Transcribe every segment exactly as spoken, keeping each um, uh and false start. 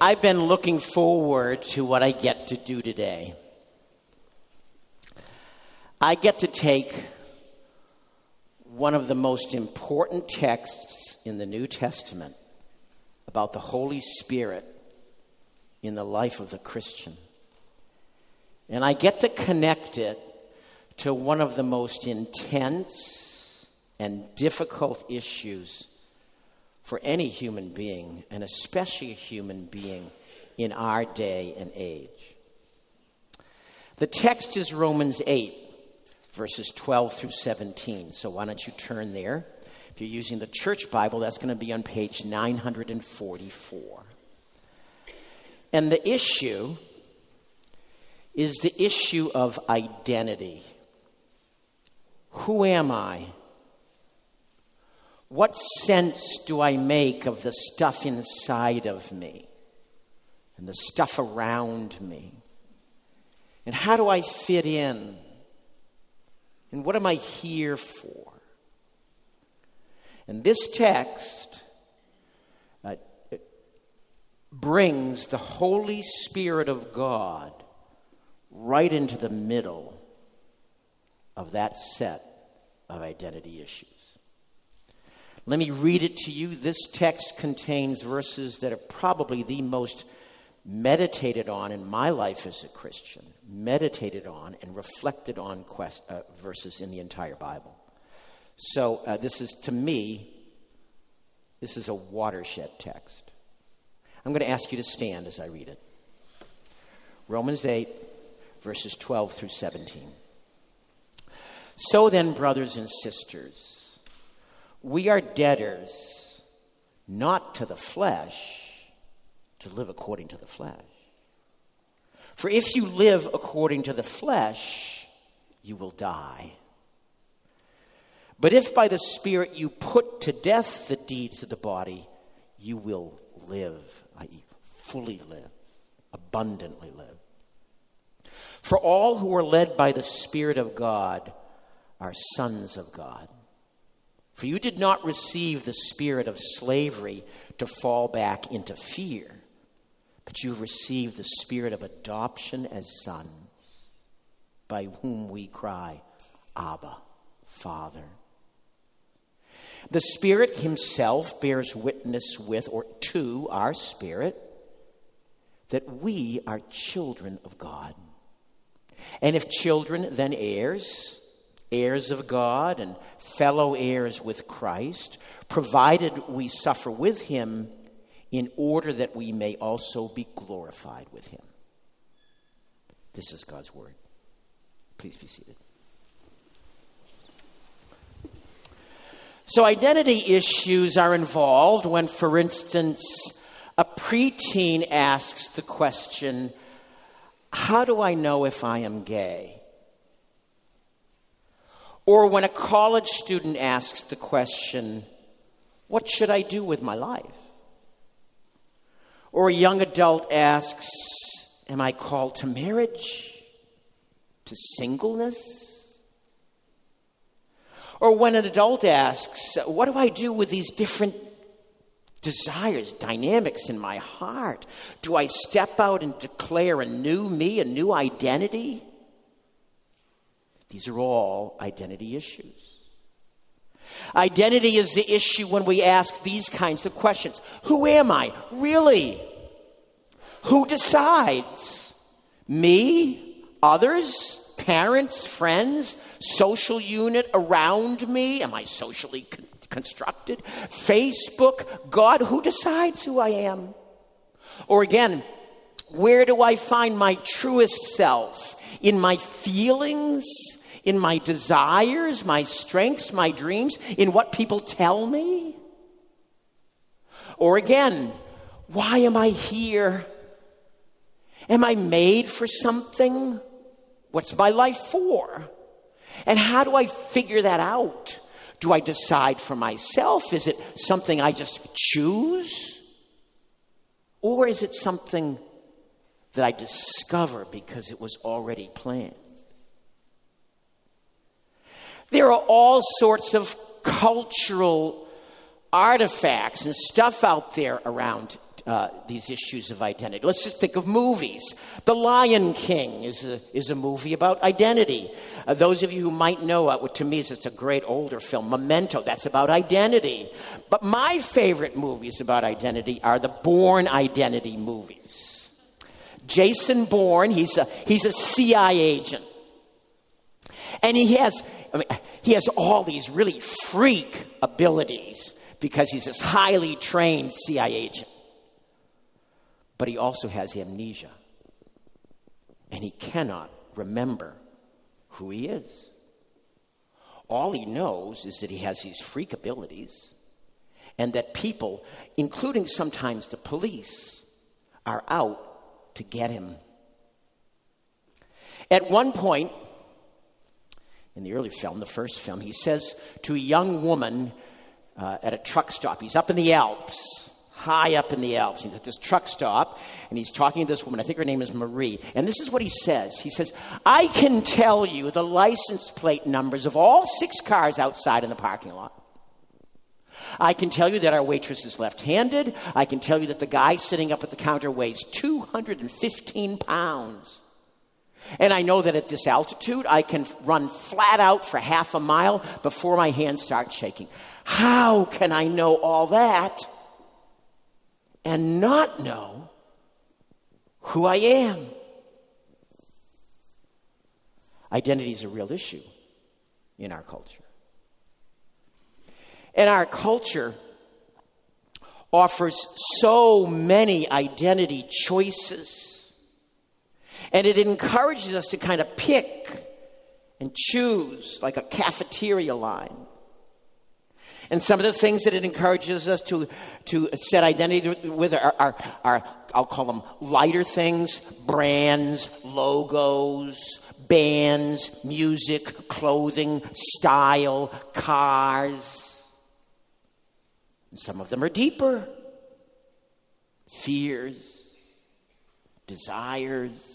I've been looking forward to what I get to do today. I get to take one of the most important texts in the New Testament about the Holy Spirit in the life of the Christian. And I get to connect it to one of the most intense and difficult issues for any human being, and especially a human being in our day and age. The text is Romans eight, verses twelve through seventeen. So why don't you turn there? If you're using the church Bible, that's going to be on page nine forty-four. And the issue is the issue of identity. Who am I? What sense do I make of the stuff inside of me and the stuff around me? And how do I fit in? And what am I here for? And this text uh, brings the Holy Spirit of God right into the middle of that set of identity issues. Let me read it to you. This text contains verses that are probably the most meditated on in my life as a Christian, meditated on and reflected on quest, uh, verses in the entire Bible. So uh, this is, to me, this is a watershed text. I'm going to ask you to stand as I read it. Romans eight, verses twelve through seventeen. So then, brothers and sisters, we are debtors, not to the flesh, to live according to the flesh. For if you live according to the flesh, you will die. But if by the Spirit you put to death the deeds of the body, you will live, that is, fully live, abundantly live. For all who are led by the Spirit of God are sons of God. For you did not receive the spirit of slavery to fall back into fear, but you received the spirit of adoption as sons, by whom we cry, Abba, Father. The Spirit himself bears witness with or to our spirit that we are children of God. And if children, then heirs, heirs of God and fellow heirs with Christ, provided we suffer with him in order that we may also be glorified with him. This is God's word. Please be seated. So identity issues are involved when, for instance, a preteen asks the question, how do I know if I am gay? Or when a college student asks the question, what should I do with my life? Or a young adult asks, am I called to marriage? To singleness? Or when an adult asks, what do I do with these different desires, dynamics in my heart? Do I step out and declare a new me, a new identity? These are all identity issues. Identity is the issue when we ask these kinds of questions. Who am I? Really? Who decides? Me? Others? Parents? Friends? Social unit around me? Am I socially con- constructed? Facebook? God? Who decides who I am? Or again, where do I find my truest self? In my feelings? In my desires, my strengths, my dreams, in what people tell me? Or again, why am I here? Am I made for something? What's my life for? And how do I figure that out? Do I decide for myself? Is it something I just choose? Or is it something that I discover because it was already planned? There are all sorts of cultural artifacts and stuff out there around uh, these issues of identity. Let's just think of movies. The Lion King is a, is a movie about identity. Uh, those of you who might know it, to me, it's a great older film, Memento. That's about identity. But my favorite movies about identity are the Bourne Identity movies. Jason Bourne, he's a, he's a C I A agent. And he has, I mean, he has all these really freak abilities because he's this highly trained C I A agent. But he also has amnesia. And he cannot remember who he is. All he knows is that he has these freak abilities and that people, including sometimes the police, are out to get him. At one point, in the early film, the first film, he says to a young woman uh, at a truck stop. He's up in the Alps, high up in the Alps. He's at this truck stop, and he's talking to this woman. I think her name is Marie. And this is what he says. He says, I can tell you the license plate numbers of all six cars outside in the parking lot. I can tell you that our waitress is left-handed. I can tell you that the guy sitting up at the counter weighs two hundred fifteen pounds. And I know that at this altitude, I can run flat out for half a mile before my hands start shaking. How can I know all that and not know who I am? Identity is a real issue in our culture. And our culture offers so many identity choices. And it encourages us to kind of pick and choose like a cafeteria line. And some of the things that it encourages us to, to set identity with are, are, are, I'll call them lighter things, brands, logos, bands, music, clothing, style, cars. And some of them are deeper. Fears, desires.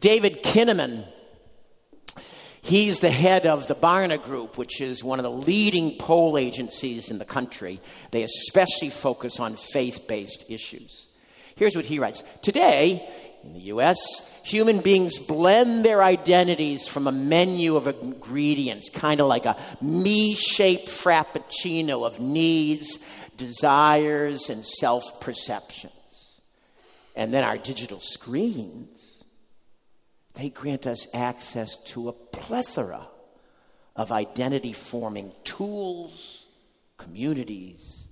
David Kinnaman, he's the head of the Barna Group, which is one of the leading poll agencies in the country. They especially focus on faith-based issues. Here's what he writes. Today, in the U S, human beings blend their identities from a menu of ingredients, kind of like a me-shaped frappuccino of needs, desires, and self-perceptions. And then our digital screens, they grant us access to a plethora of identity-forming tools, communities,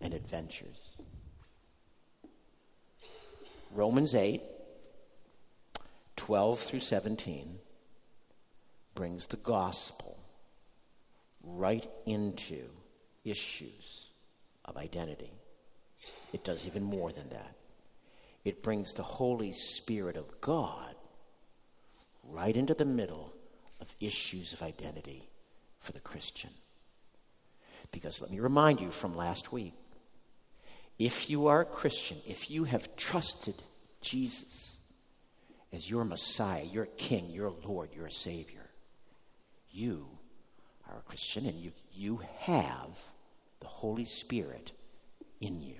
and adventures. Romans eight, twelve through seventeen brings the gospel right into issues of identity. It does even more than that. It brings the Holy Spirit of God right into the middle of issues of identity for the Christian. Because let me remind you from last week, if you are a Christian, if you have trusted Jesus as your Messiah, your King, your Lord, your Savior, you are a Christian and you, you have the Holy Spirit in you.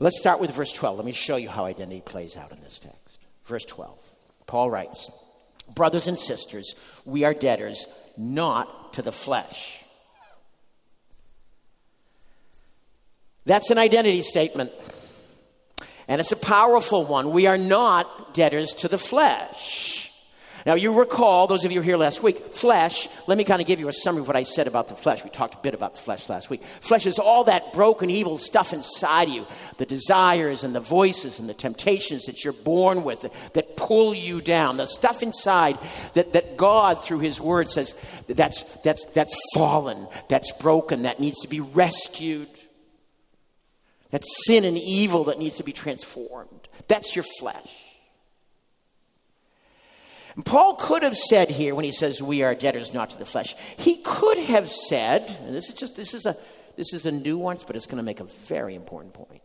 Let's start with verse twelve. Let me show you how identity plays out in this text. Verse twelve, Paul writes, brothers and sisters, we are debtors not to the flesh. That's an identity statement. And it's a powerful one. We are not debtors to the flesh. Now, you recall, those of you here last week, flesh, let me kind of give you a summary of what I said about the flesh. We talked a bit about the flesh last week. Flesh is all that broken, evil stuff inside of you, the desires and the voices and the temptations that you're born with that, that pull you down, the stuff inside that, that God, through his word, says that's, that's, that's fallen, that's broken, that needs to be rescued. That's sin and evil that needs to be transformed. That's your flesh. Paul could have said here, when he says we are debtors not to the flesh, he could have said, and this is just this is a this is a nuance, but it's going to make a very important point.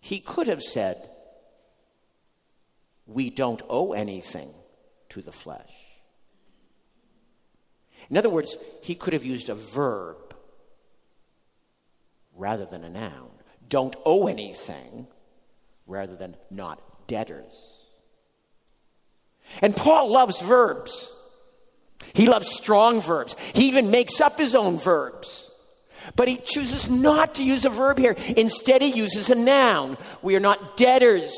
He could have said, we don't owe anything to the flesh. In other words, he could have used a verb rather than a noun. Don't owe anything rather than not debtors. And Paul loves verbs. He loves strong verbs. He even makes up his own verbs. But he chooses not to use a verb here. Instead, he uses a noun. We are not debtors.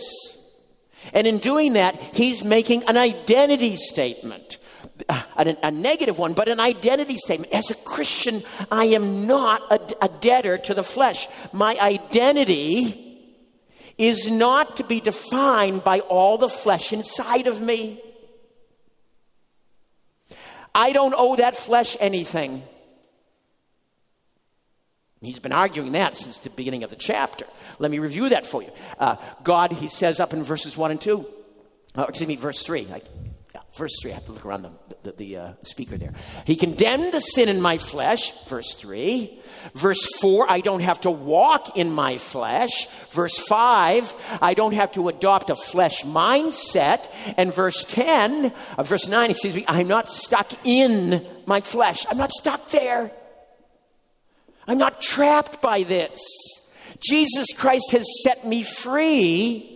And in doing that, he's making an identity statement. A, a negative one, but an identity statement. As a Christian, I am not a, a debtor to the flesh. My identity is not to be defined by all the flesh inside of me. I don't owe that flesh anything. He's been arguing that since the beginning of the chapter. Let me review that for you. Uh, God, he says up in verses one and two, oh, excuse me, verse three. I, Verse three, I have to look around the, the, the uh, speaker there. He condemned the sin in my flesh, verse three. Verse four, I don't have to walk in my flesh. Verse five, I don't have to adopt a flesh mindset. And verse ten, uh, verse nine, excuse me, I'm not stuck in my flesh. I'm not stuck there. I'm not trapped by this. Jesus Christ has set me free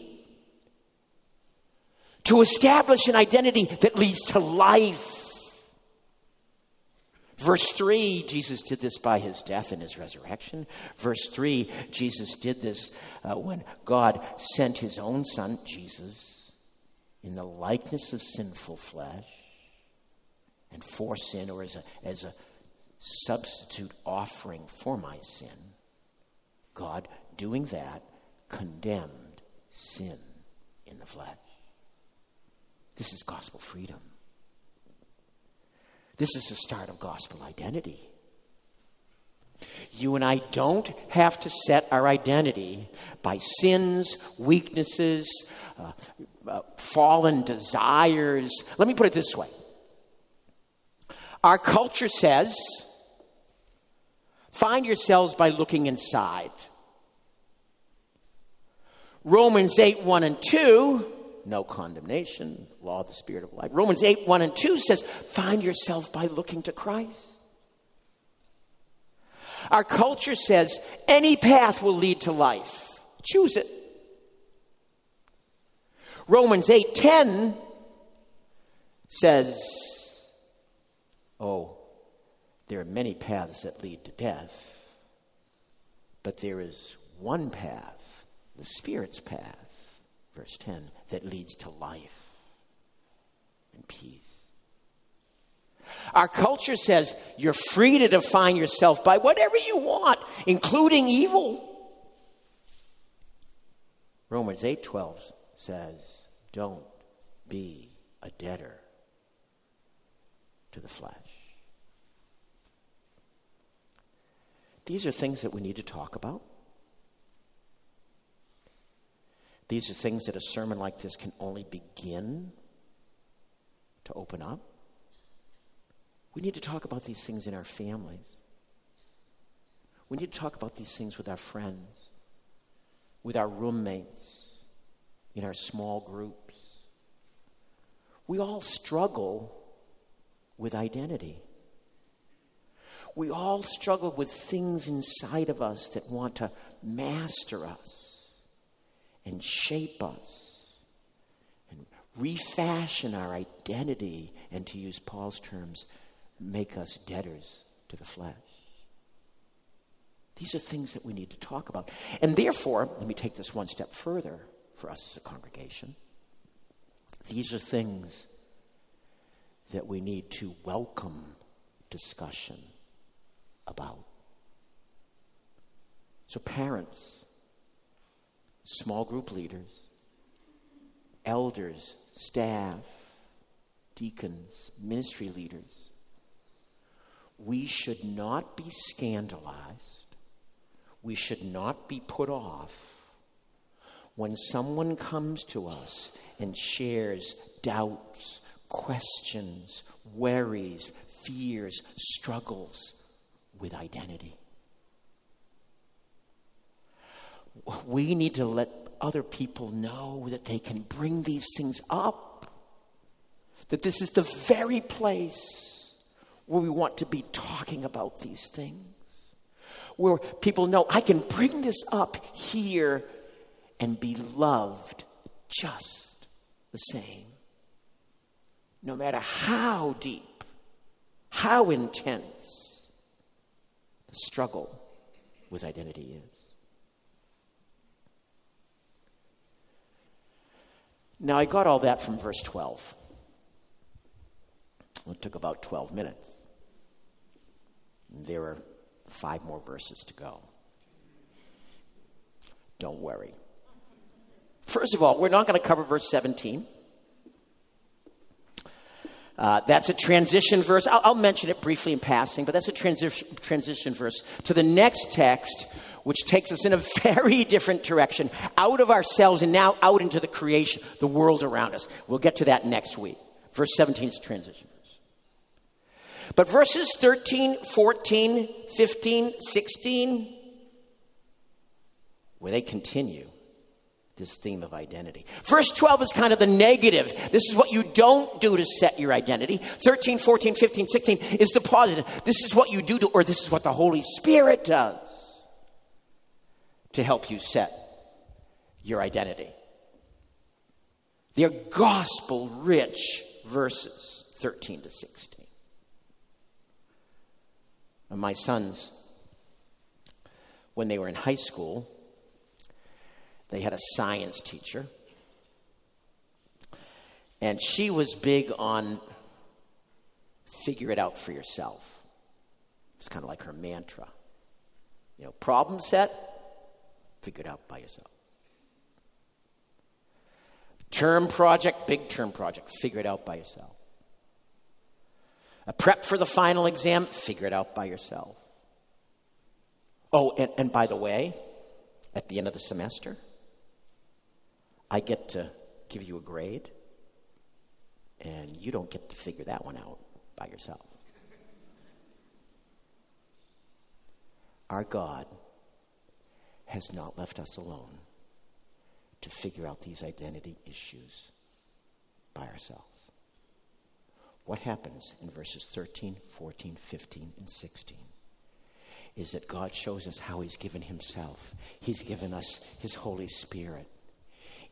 to establish an identity that leads to life. Verse three, Jesus did this by his death and his resurrection. Verse three, Jesus did this uh, when God sent his own son, Jesus, in the likeness of sinful flesh and for sin, or as a, as a substitute offering for my sin. God, doing that, condemned sin in the flesh. This is gospel freedom. This is the start of gospel identity. You and I don't have to set our identity by sins, weaknesses, uh, uh, fallen desires. Let me put it this way. Our culture says, find yourselves by looking inside. Romans eight, one and two, no condemnation, law of the spirit of life. Romans eight, one and two says, find yourself by looking to Christ. Our culture says, any path will lead to life. Choose it. Romans eight, ten says, oh, there are many paths that lead to death, but there is one path, the Spirit's path. Verse ten, that leads to life and peace. Our culture says you're free to define yourself by whatever you want, including evil. Romans eight twelve says, don't be a debtor to the flesh. These are things that we need to talk about. These are things that a sermon like this can only begin to open up. We need to talk about these things in our families. We need to talk about these things with our friends, with our roommates, in our small groups. We all struggle with identity. We all struggle with things inside of us that want to master us and shape us and refashion our identity, and to use Paul's terms, make us debtors to the flesh. These are things that we need to talk about. And therefore, let me take this one step further for us as a congregation. These are things that we need to welcome discussion about. So parents, small group leaders, elders, staff, deacons, ministry leaders, we should not be scandalized. We should not be put off when someone comes to us and shares doubts, questions, worries, fears, struggles with identity. We need to let other people know that they can bring these things up, that this is the very place where we want to be talking about these things. where people know I can bring this up here and be loved just the same. No matter how deep, how intense the struggle with identity is. Now, I got all that from verse twelve. It took about twelve minutes. There are five more verses to go. Don't worry. First of all, we're not going to cover verse seventeen. Uh, that's a transition verse. I'll, I'll mention it briefly in passing, but that's a transi- transition verse to the next text, which takes us in a very different direction, out of ourselves and now out into the creation, the world around us. We'll get to that next week. Verse seventeen is a transition verse. But verses thirteen, fourteen, fifteen, sixteen, where they continue this theme of identity. Verse twelve is kind of the negative. This is what you don't do to set your identity. thirteen, fourteen, fifteen, sixteen is the positive. This is what you do to, or this is what the Holy Spirit does to help you set your identity. They're gospel-rich verses, thirteen to sixteen. And my sons, when they were in high school, they had a science teacher, and she was big on figure it out for yourself. It's kind of like her mantra. You know, problem set, figure it out by yourself. Term project, big term project, figure it out by yourself. A prep for the final exam, figure it out by yourself. Oh, and, and by the way, at the end of the semester, I get to give you a grade, and you don't get to figure that one out by yourself. Our God has not left us alone to figure out these identity issues by ourselves. What happens in verses thirteen, fourteen, fifteen, and sixteen is that God shows us how he's given himself. He's given us his Holy Spirit,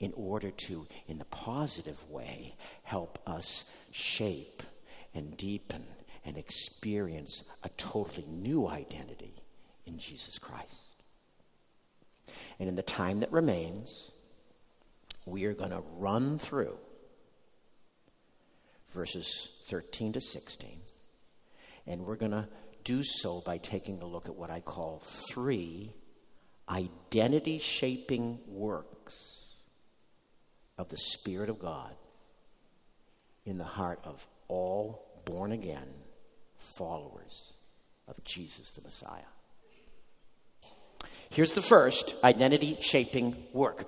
in order to, in the positive way, help us shape and deepen and experience a totally new identity in Jesus Christ. And in the time that remains, we are going to run through verses thirteen to sixteen, and we're going to do so by taking a look at what I call three identity-shaping works of the Spirit of God in the heart of all born-again followers of Jesus the Messiah. Here's the first identity-shaping work.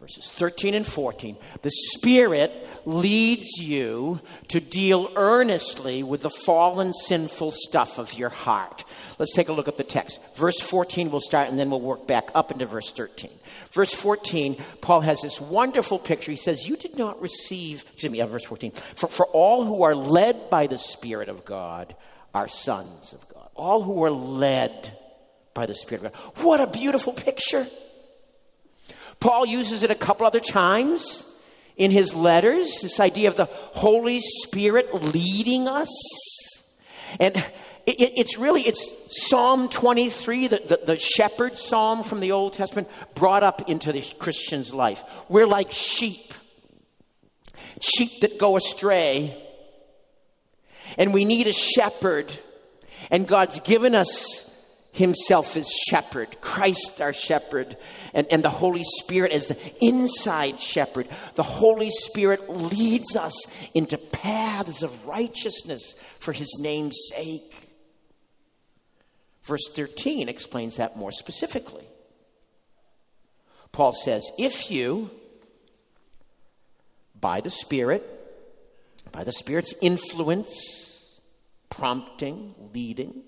Verses thirteen and fourteen. The Spirit leads you to deal earnestly with the fallen, sinful stuff of your heart. Let's take a look at the text. Verse fourteen, we'll start, and then we'll work back up into verse thirteen. Verse fourteen, Paul has this wonderful picture. He says, you did not receive, excuse me, verse fourteen, for, for all who are led by the Spirit of God are sons of God. All who are led by the Spirit of God. What a beautiful picture. Paul uses it a couple other times in his letters, this idea of the Holy Spirit leading us. And it, it, it's really, it's Psalm twenty-three, the, the, the shepherd psalm from the Old Testament, brought up into the Christian's life. We're like sheep, sheep that go astray. And we need a shepherd. And God's given us himself as shepherd, Christ our shepherd, and, and the Holy Spirit as the inside shepherd. The Holy Spirit leads us into paths of righteousness for his name's sake. Verse thirteen explains that more specifically. Paul says, if you, by the Spirit, by the Spirit's influence, prompting, leading,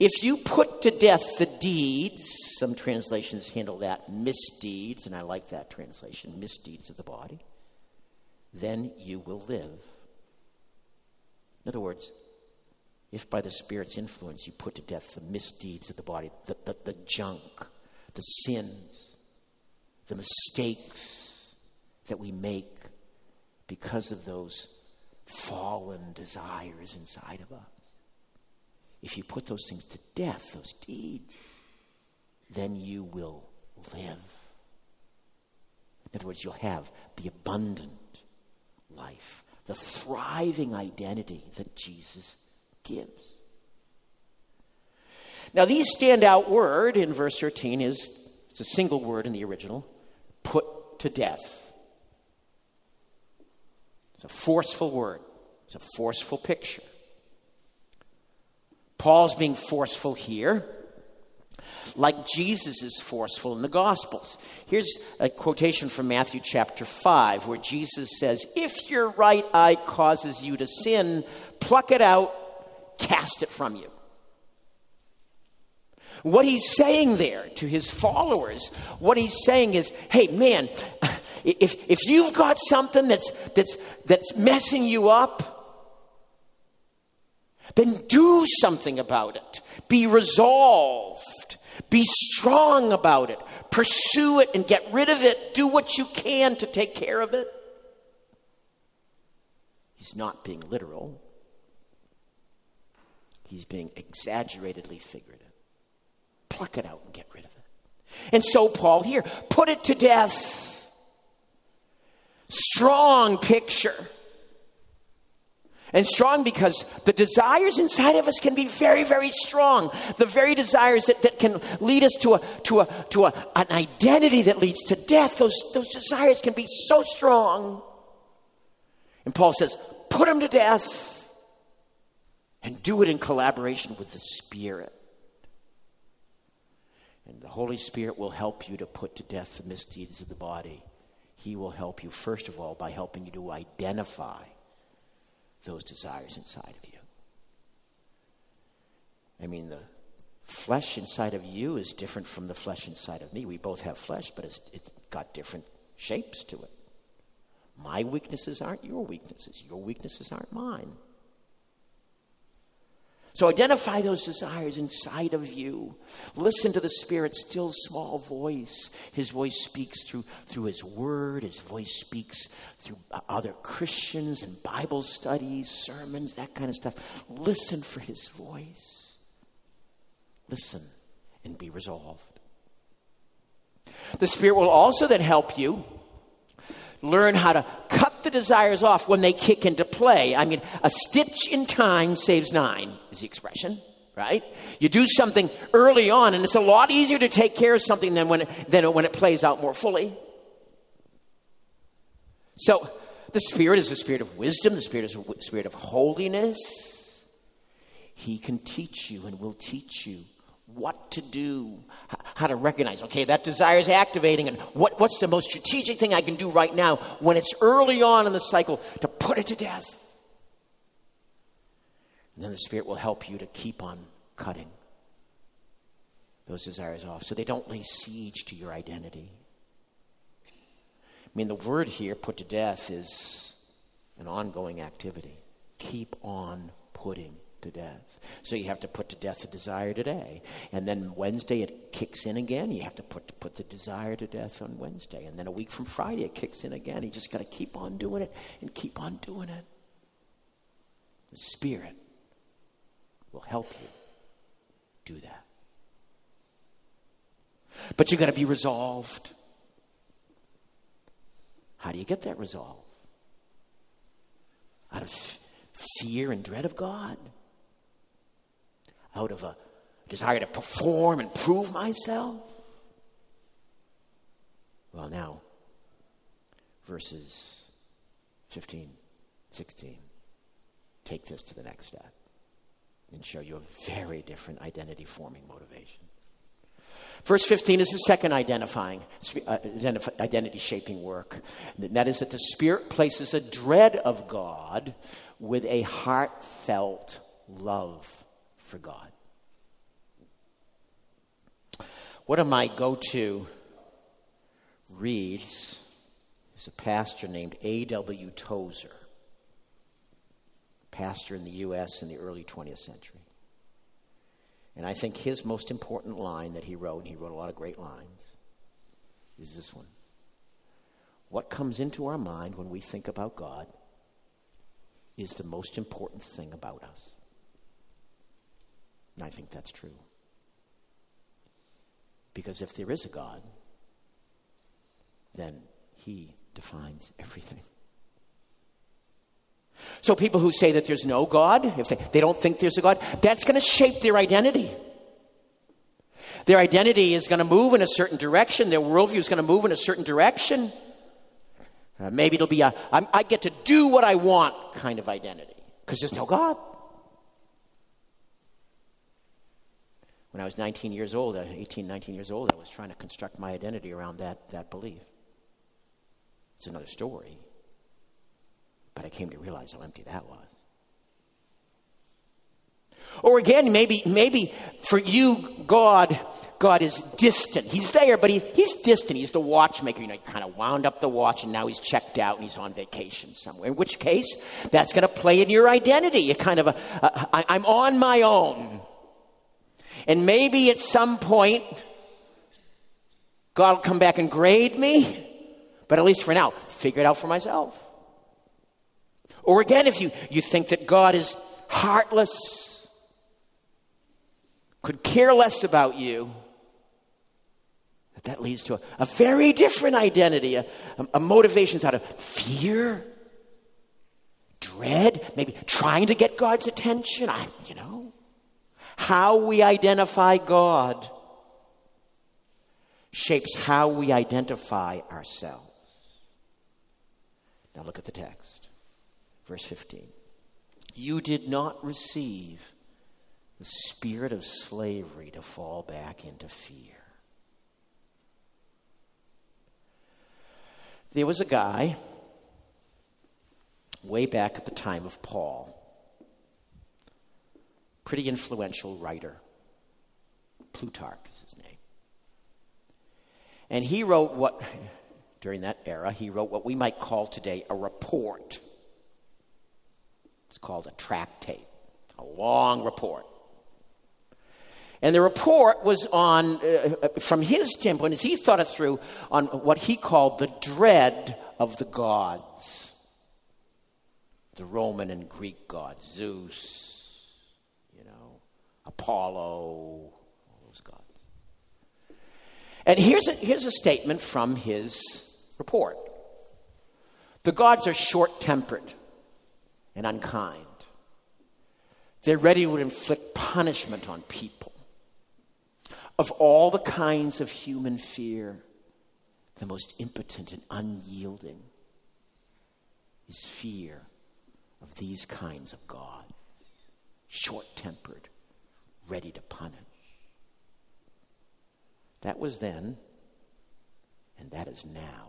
if you put to death the deeds, some translations handle that, misdeeds, and I like that translation, misdeeds of the body, then you will live. In other words, if by the Spirit's influence you put to death the misdeeds of the body, the, the, the junk, the sins, the mistakes that we make because of those fallen desires inside of us. If you put those things to death, those deeds, then you will live. In other words, you'll have the abundant life, the thriving identity that Jesus gives. Now, the standout word in verse thirteen is, it's a single word in the original, put to death. It's a forceful word. It's a forceful picture. Paul's being forceful here, like Jesus is forceful in the Gospels. Here's a quotation from Matthew chapter five, where Jesus says, "If your right eye causes you to sin, pluck it out, cast it from you." What he's saying there to his followers, what he's saying is, hey, man, if if you've got something that's that's that's messing you up, then do something about it. Be resolved. Be strong about it. Pursue it and get rid of it. Do what you can to take care of it. He's not being literal. He's being exaggeratedly figurative. Pluck it out and get rid of it. And so Paul here, put it to death. Strong picture. And strong because the desires inside of us can be very, very strong. The very desires that, that can lead us to a to a to a, an identity that leads to death. Those those desires can be so strong. And Paul says, put them to death. And do it in collaboration with the Spirit. And the Holy Spirit will help you to put to death the misdeeds of the body. He will help you, first of all, by helping you to identify those desires inside of you. I mean, the flesh inside of you is different from the flesh inside of me. We both have flesh, but it's, it's got different shapes to it. My weaknesses aren't your weaknesses. Your weaknesses aren't mine. So identify those desires inside of you. Listen to the Spirit's still small voice. His voice speaks through, through His Word. His voice speaks through other Christians and Bible studies, sermons, that kind of stuff. Listen for His voice. Listen and be resolved. The Spirit will also then help you learn how to cut the desires off when they kick into play. I mean, a stitch in time saves nine is the expression, right? You do something early on, and it's a lot easier to take care of something than when it, than when it plays out more fully. So the Spirit is the Spirit of wisdom. The Spirit is the Spirit of holiness. He can teach you and will teach you what to do, how to recognize, okay, that desire is activating, and what, what's the most strategic thing I can do right now when it's early on in the cycle to put it to death. And then the Spirit will help you to keep on cutting those desires off so they don't lay siege to your identity. I mean, the word here, put to death, is an ongoing activity. Keep on putting to death. So you have to put to death the desire today. And then Wednesday it kicks in again. You have to put put the desire to death on Wednesday. And then a week from Friday it kicks in again. You just got to keep on doing it and keep on doing it. The Spirit will help you do that. But you got to be resolved. How do you get that resolve? Out of fear and dread of God? Out of a desire to perform and prove myself? Well, now, verses fifteen, sixteen, take this to the next step and show you a very different identity-forming motivation. Verse fifteen is the second identifying, identity-shaping work. And that is that the Spirit places a dread of God with a heartfelt love for God. One of my go-to reads is a pastor named A W Tozer, pastor in the U S in the early twentieth century. And I think his most important line that he wrote, and he wrote a lot of great lines, is this one. What comes into our mind when we think about God is the most important thing about us. And I think that's true. Because if there is a God, then he defines everything. So people who say that there's no God, if they, they don't think there's a God, that's going to shape their identity. Their identity is going to move in a certain direction. Their worldview is going to move in a certain direction. Uh, maybe it'll be a, I'm, I get to do what I want kind of identity because there's no God. When I was nineteen years old, eighteen, nineteen years old, I was trying to construct my identity around that, that belief. It's another story. But I came to realize how empty that was. Or again, maybe maybe for you, God, God is distant. He's there, but he, he's distant. He's the watchmaker. You know, he kind of wound up the watch, and now he's checked out, and he's on vacation somewhere. In which case, that's going to play in your identity. A kind of a, a I, I'm on my own. And maybe at some point, God will come back and grade me. But at least for now, figure it out for myself. Or again, if you, you think that God is heartless, could care less about you, that that leads to a, a very different identity, a, a, a motivations out of fear, dread, maybe trying to get God's attention. I, you know, how we identify God shapes how we identify ourselves. Now look at the text. Verse fifteen, you did not receive the spirit of slavery to fall back into fear. There was a guy way back at the time of Paul, pretty influential writer, Plutarch is his name. And he wrote what, during that era, he wrote what we might call today a report. It's called a tractate, a long report. And the report was on, uh, from his standpoint, as he thought it through, on what he called the dread of the gods. The Roman and Greek gods, Zeus, you know, Apollo, all those gods. And here's a, here's a statement from his report. The gods are short-tempered and unkind. They're ready to inflict punishment on people. Of all the kinds of human fear, the most impotent and unyielding is fear of these kinds of gods. Short-tempered, ready to punish. That was then, and that is now.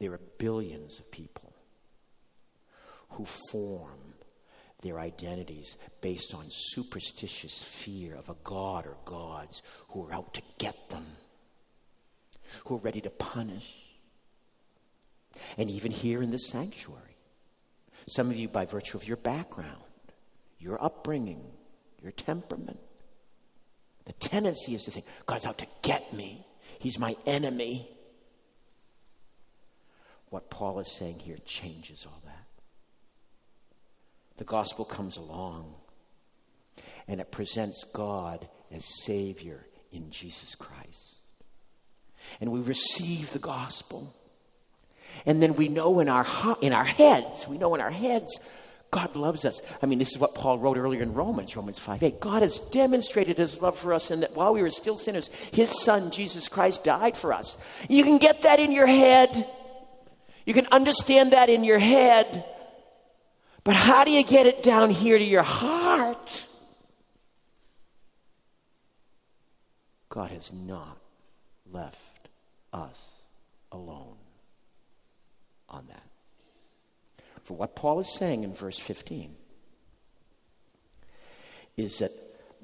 There are billions of people who form their identities based on superstitious fear of a god or gods who are out to get them, who are ready to punish. And even here in this sanctuary, some of you, by virtue of your background, your upbringing, your temperament, the tendency is to think, God's out to get me. He's my enemy. What Paul is saying here changes all that. The gospel comes along, and it presents God as Savior in Jesus Christ. And we receive the gospel. And then we know in our in our heads, we know in our heads, God loves us. I mean, this is what Paul wrote earlier in Romans, Romans five eight. God has demonstrated his love for us in that while we were still sinners, his son, Jesus Christ, died for us. You can get that in your head. You can understand that in your head. But how do you get it down here to your heart? God has not left us alone on that. For what Paul is saying in verse fifteen is that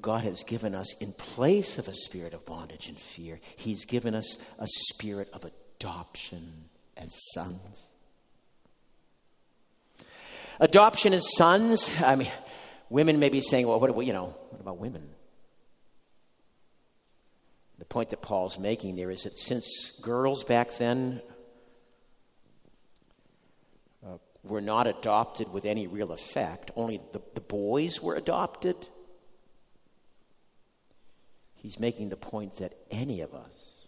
God has given us, in place of a spirit of bondage and fear, he's given us a spirit of adoption as sons. Adoption as sons. I mean, women may be saying, well, what do we, you know, what about women? The point that Paul's making there is that since girls back then uh, were not adopted with any real effect, only the, the boys were adopted. He's making the point that any of us,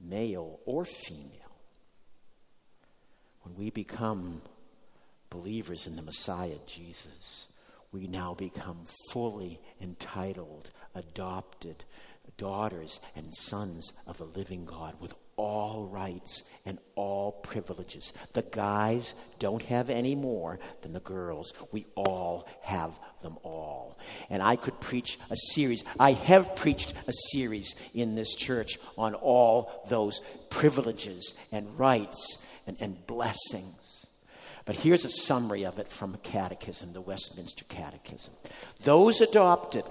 male or female, when we become believers in the Messiah, Jesus, we now become fully entitled, adopted daughters and sons of the living God with all rights and all privileges. The guys don't have any more than the girls. We all have them all. And I could preach a series. I have preached a series in this church on all those privileges and rights and, and blessings. But here's a summary of it from a catechism, the Westminster Catechism. Those adopted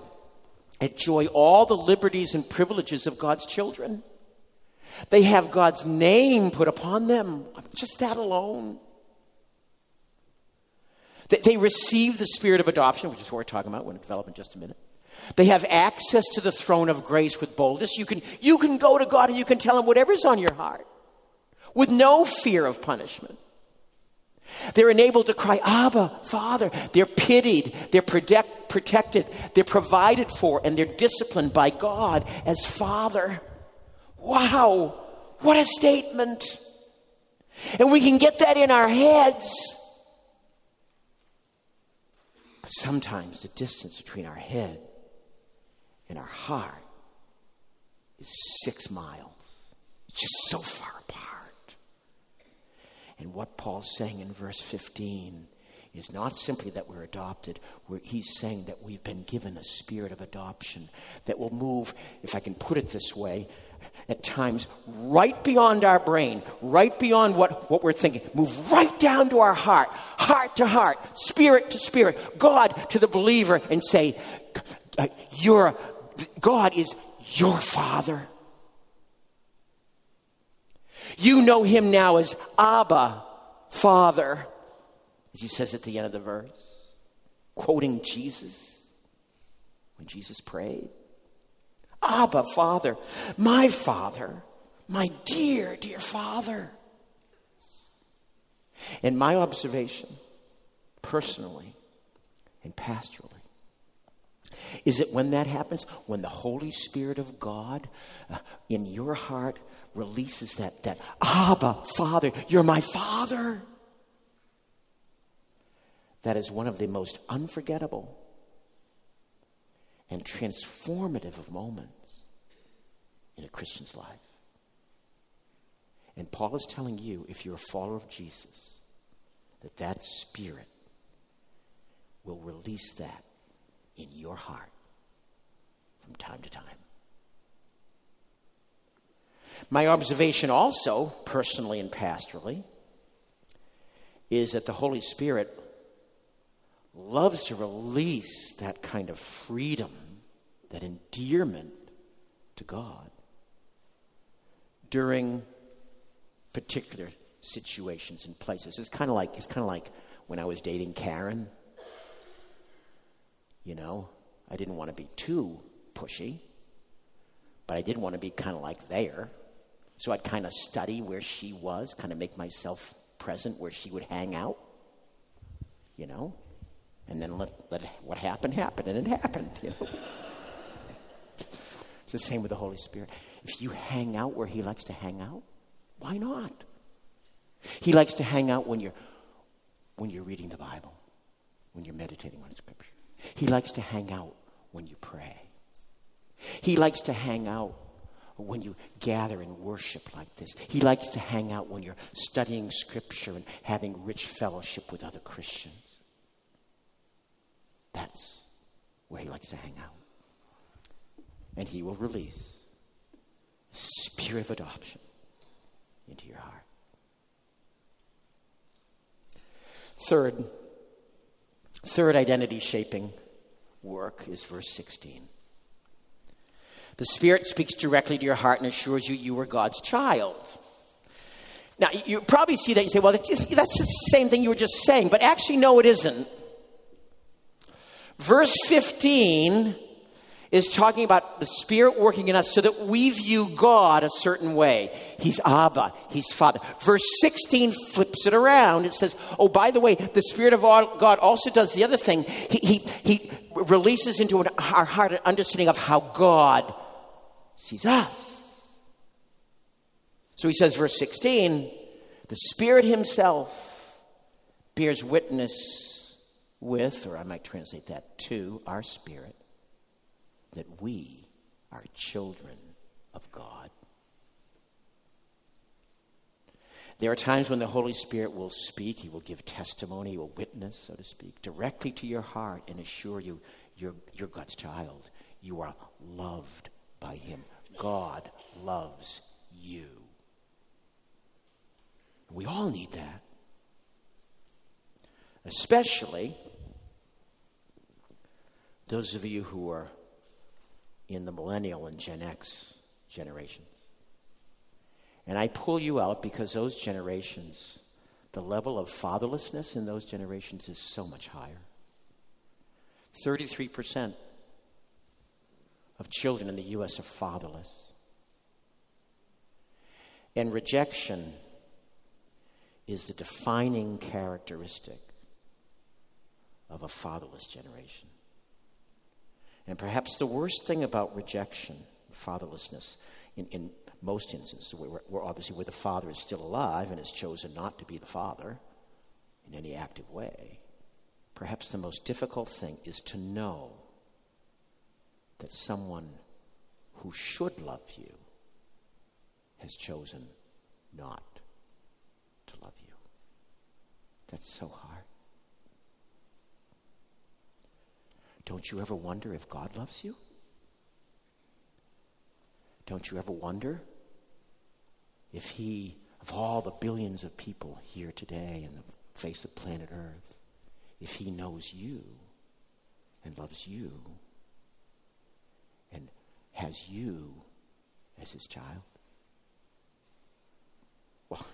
enjoy all the liberties and privileges of God's children. They have God's name put upon them. Just that alone. They receive the spirit of adoption, which is what we're talking about. We're going to develop in just a minute. They have access to the throne of grace with boldness. You can, you can go to God and you can tell him whatever's on your heart with no fear of punishment. They're enabled to cry, Abba, Father. They're pitied, they're protect, protected, they're provided for, and they're disciplined by God as Father. Wow, what a statement. And we can get that in our heads. But sometimes the distance between our head and our heart is six miles. It's just so far apart. And what Paul's saying in verse fifteen is not simply that we're adopted. We're, he's saying that we've been given a spirit of adoption that will move, if I can put it this way, at times right beyond our brain, right beyond what, what we're thinking. Move right down to our heart, heart to heart, spirit to spirit, God to the believer, and say, "You're God is your Father. You know him now as Abba, Father," as he says at the end of the verse, quoting Jesus when Jesus prayed. Abba, Father, my Father, my dear, dear Father. And my observation, personally and pastorally, is that when that happens, when the Holy Spirit of God uh, in your heart releases that, that Abba, Father, you're my Father. That is one of the most unforgettable and transformative of moments in a Christian's life. And Paul is telling you, if you're a follower of Jesus, that that spirit will release that in your heart from time to time. My observation also, personally and pastorally, is that the Holy Spirit loves to release that kind of freedom, that endearment to God during particular situations and places. It's kind of like it's kind of like when I was dating Karen. You know, I didn't want to be too pushy, but I did want to be kind of like there. So I'd kind of study where she was, kind of make myself present where she would hang out, you know, and then let, let what happened happen, and it happened, you know. It's the same with the Holy Spirit. If you hang out where he likes to hang out, why not? He likes to hang out when you're when you're reading the Bible, when you're meditating on Scripture. He likes to hang out when you pray. He likes to hang out when you gather and worship like this. He likes to hang out when you're studying Scripture and having rich fellowship with other Christians. That's where he likes to hang out. And he will release the spirit of adoption into your heart. Third, third identity shaping work is verse sixteen. The Spirit speaks directly to your heart and assures you you are God's child. Now, you probably see that and say, well, that's the same thing you were just saying. But actually, no, it isn't. Verse fifteen is talking about the Spirit working in us so that we view God a certain way. He's Abba. He's Father. Verse sixteen flips it around. It says, oh, by the way, the Spirit of God also does the other thing. He, he, he releases into our heart an understanding of how God sees us. So he says, verse sixteen, the Spirit himself bears witness with, or I might translate that to, our spirit, that we are children of God. There are times when the Holy Spirit will speak. He will give testimony. He will witness, so to speak, directly to your heart and assure you you're, you're God's child. You are loved by him. God loves you. We all need that. Especially those of you who are in the millennial and Gen X generations. And I pull you out because those generations, the level of fatherlessness in those generations is so much higher. thirty-three percent of children in the U S are fatherless. And rejection is the defining characteristic of a fatherless generation. And perhaps the worst thing about rejection, fatherlessness, in, in most instances, we're, we're obviously where the father is still alive and has chosen not to be the father in any active way, perhaps the most difficult thing is to know that someone who should love you has chosen not to love you. That's so hard. Don't you ever wonder if God loves you? Don't you ever wonder if he, of all the billions of people here today in the face of planet Earth, if he knows you and loves you and has you as his child? Well,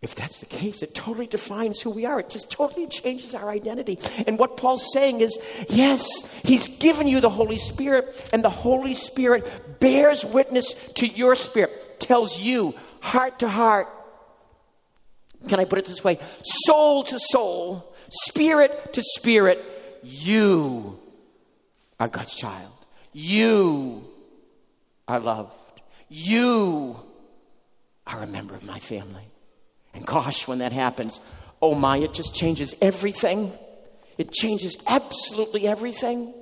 if that's the case, it totally defines who we are. It just totally changes our identity. And what Paul's saying is, yes, he's given you the Holy Spirit, and the Holy Spirit bears witness to your spirit, tells you heart to heart. Can I put it this way? Soul to soul, spirit to spirit, you are God's child. You are loved. You are a member of my family. And gosh, when that happens, oh my, it just changes everything. It changes absolutely everything.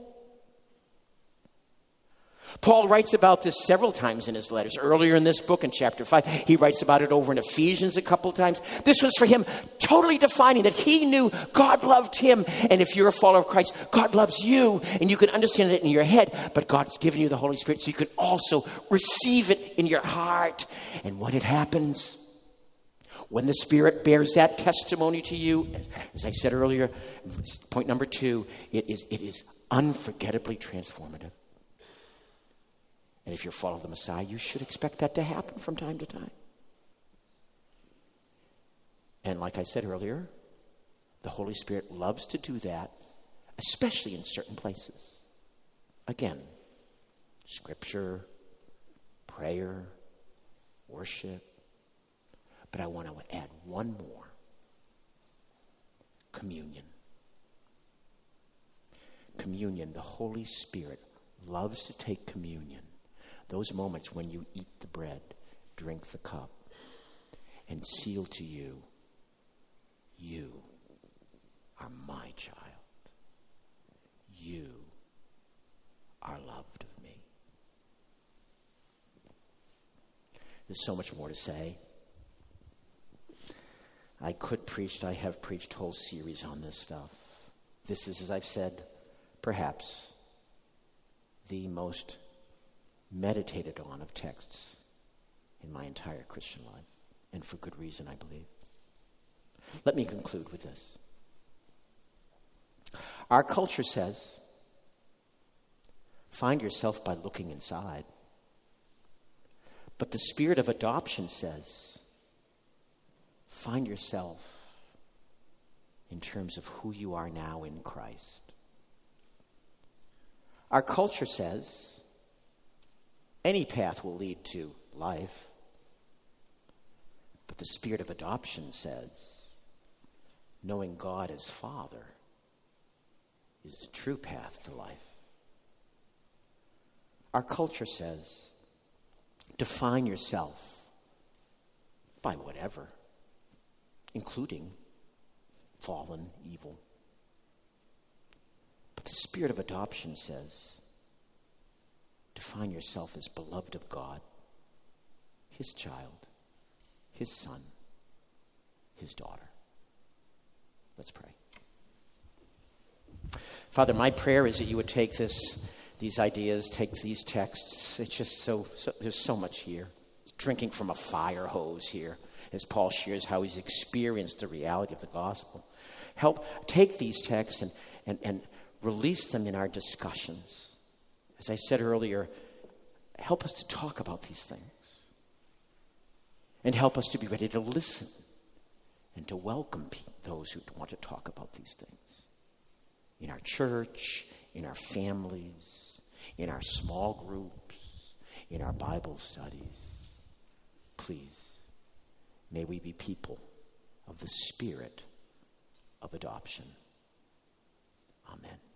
Paul writes about this several times in his letters. Earlier in this book, in chapter five, he writes about it over in Ephesians a couple times. This was for him totally defining that he knew God loved him. And if you're a follower of Christ, God loves you. And you can understand it in your head. But God's given you the Holy Spirit so you can also receive it in your heart. And when it happens, when the Spirit bears that testimony to you, as I said earlier, point number two, it is it is unforgettably transformative. And if you're following the Messiah, you should expect that to happen from time to time. And like I said earlier, the Holy Spirit loves to do that, especially in certain places. Again, Scripture, prayer, worship. But I want to add one more. Communion. Communion. The Holy Spirit loves to take communion. Those moments when you eat the bread, drink the cup, and seal to you, you are my child. You are loved of me. There's so much more to say. I could preach, I have preached whole series on this stuff. This is, as I've said, perhaps the most meditated on of texts in my entire Christian life, and for good reason, I believe. Let me conclude with this. Our culture says, find yourself by looking inside. But the spirit of adoption says, Find yourself in terms of who you are now in Christ. Our culture says any path will lead to life, but the spirit of adoption says knowing God as Father is the true path to life. Our culture says define yourself by whatever, including fallen evil. But the spirit of adoption says, define yourself as beloved of God, his child, his son, his daughter. Let's pray. Father, my prayer is that you would take this, these ideas, take these texts. It's just so, so there's so much here. It's drinking from a fire hose here, as Paul shares how he's experienced the reality of the gospel. Help take these texts and, and, and release them in our discussions. As I said earlier, help us to talk about these things. And help us to be ready to listen and to welcome those who want to talk about these things. In our church, in our families, in our small groups, in our Bible studies. Please. May we be people of the spirit of adoption. Amen.